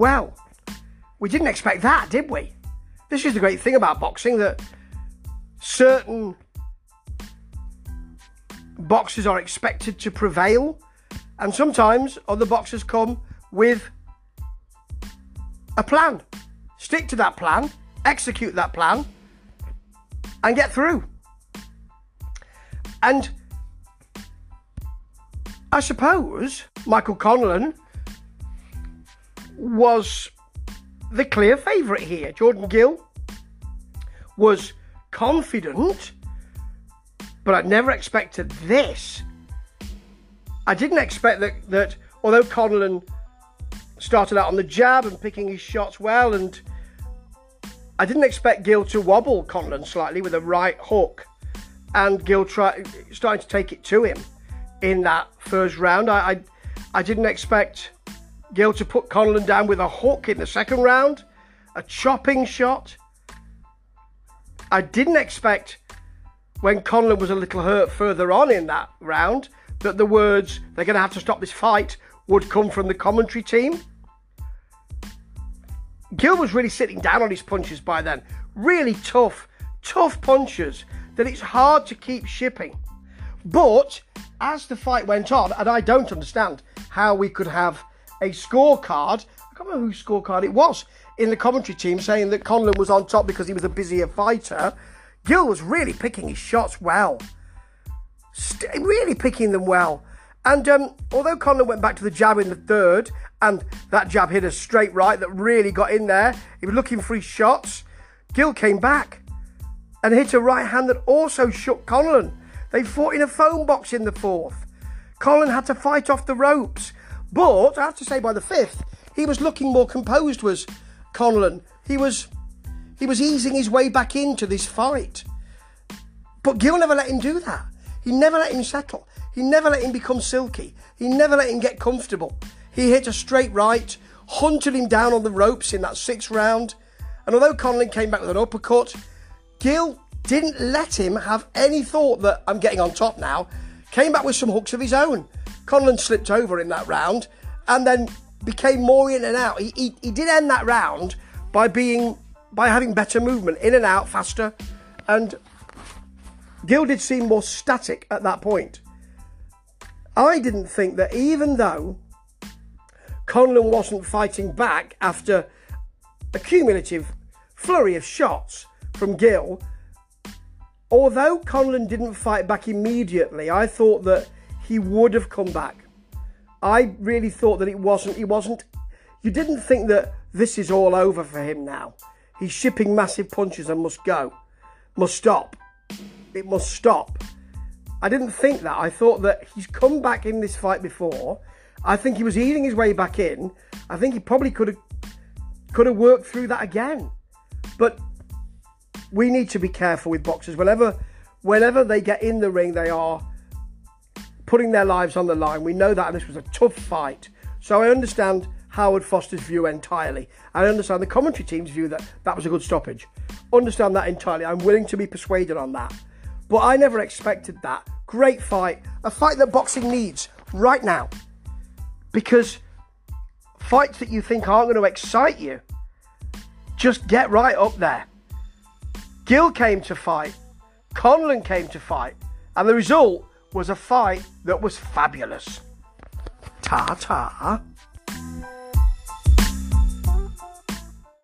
Well, we didn't expect that, did we? This is the great thing about boxing, that certain boxers are expected to prevail, and sometimes other boxers come with a plan. Stick to that plan, execute that plan, and get through. And I suppose Michael Conlan was the clear favourite here. Jordan Gill was confident, but I'd never expected this. I didn't expect that although Conlan started out on the jab and picking his shots well, and I didn't expect Gill to wobble Conlan slightly with a right hook, and Gill starting to take it to him in that first round. I didn't expect Gill to put Conlan down with a hook in the second round, a chopping shot. I didn't expect, when Conlan was a little hurt further on in that round, that the words, "They're going to have to stop this fight," would come from the commentary team. Gill was really sitting down on his punches by then. Really tough punches that it's hard to keep shipping. But as the fight went on, and I don't understand how we could have a scorecard, I can't remember whose scorecard it was, in the commentary team saying that Conlan was on top because he was a busier fighter. Gill was really picking his shots well. Really picking them well. And although Conlan went back to the jab in the third, and that jab hit a straight right that really got in there, he was looking for his shots, Gill came back and hit a right hand that also shook Conlan. They fought in a phone box in the fourth. Conlan had to fight off the ropes. But I have to say, by the fifth, he was looking more composed, was Conlan. He was easing his way back into this fight. But Gill never let him do that. He never let him settle. He never let him become silky. He never let him get comfortable. He hit a straight right, hunted him down on the ropes in that sixth round. And although Conlan came back with an uppercut, Gill didn't let him have any thought that "I'm getting on top now." Came back with some hooks of his own. Conlan slipped over in that round and then became more in and out. He did end that round by having better movement, in and out, faster, and Gill did seem more static at that point. I didn't think that, even though Conlan wasn't fighting back after a cumulative flurry of shots from Gill, although Conlan didn't fight back immediately, I thought that he would have come back. I really thought that he wasn't. You didn't think that this is all over for him now. He's shipping massive punches and must stop. It must stop. I didn't think that. I thought that he's come back in this fight before. I think he was eating his way back in. I think he probably could have worked through that again. But we need to be careful with boxers. Whenever they get in the ring, they are putting their lives on the line. We know that, and this was a tough fight. So I understand Howard Foster's view entirely. I understand the commentary team's view that was a good stoppage. Understand that entirely. I'm willing to be persuaded on that. But I never expected that. Great fight. A fight that boxing needs right now. Because fights that you think aren't going to excite you just get right up there. Gill came to fight. Conlan came to fight. And the result was a fight that was fabulous. Ta-ta.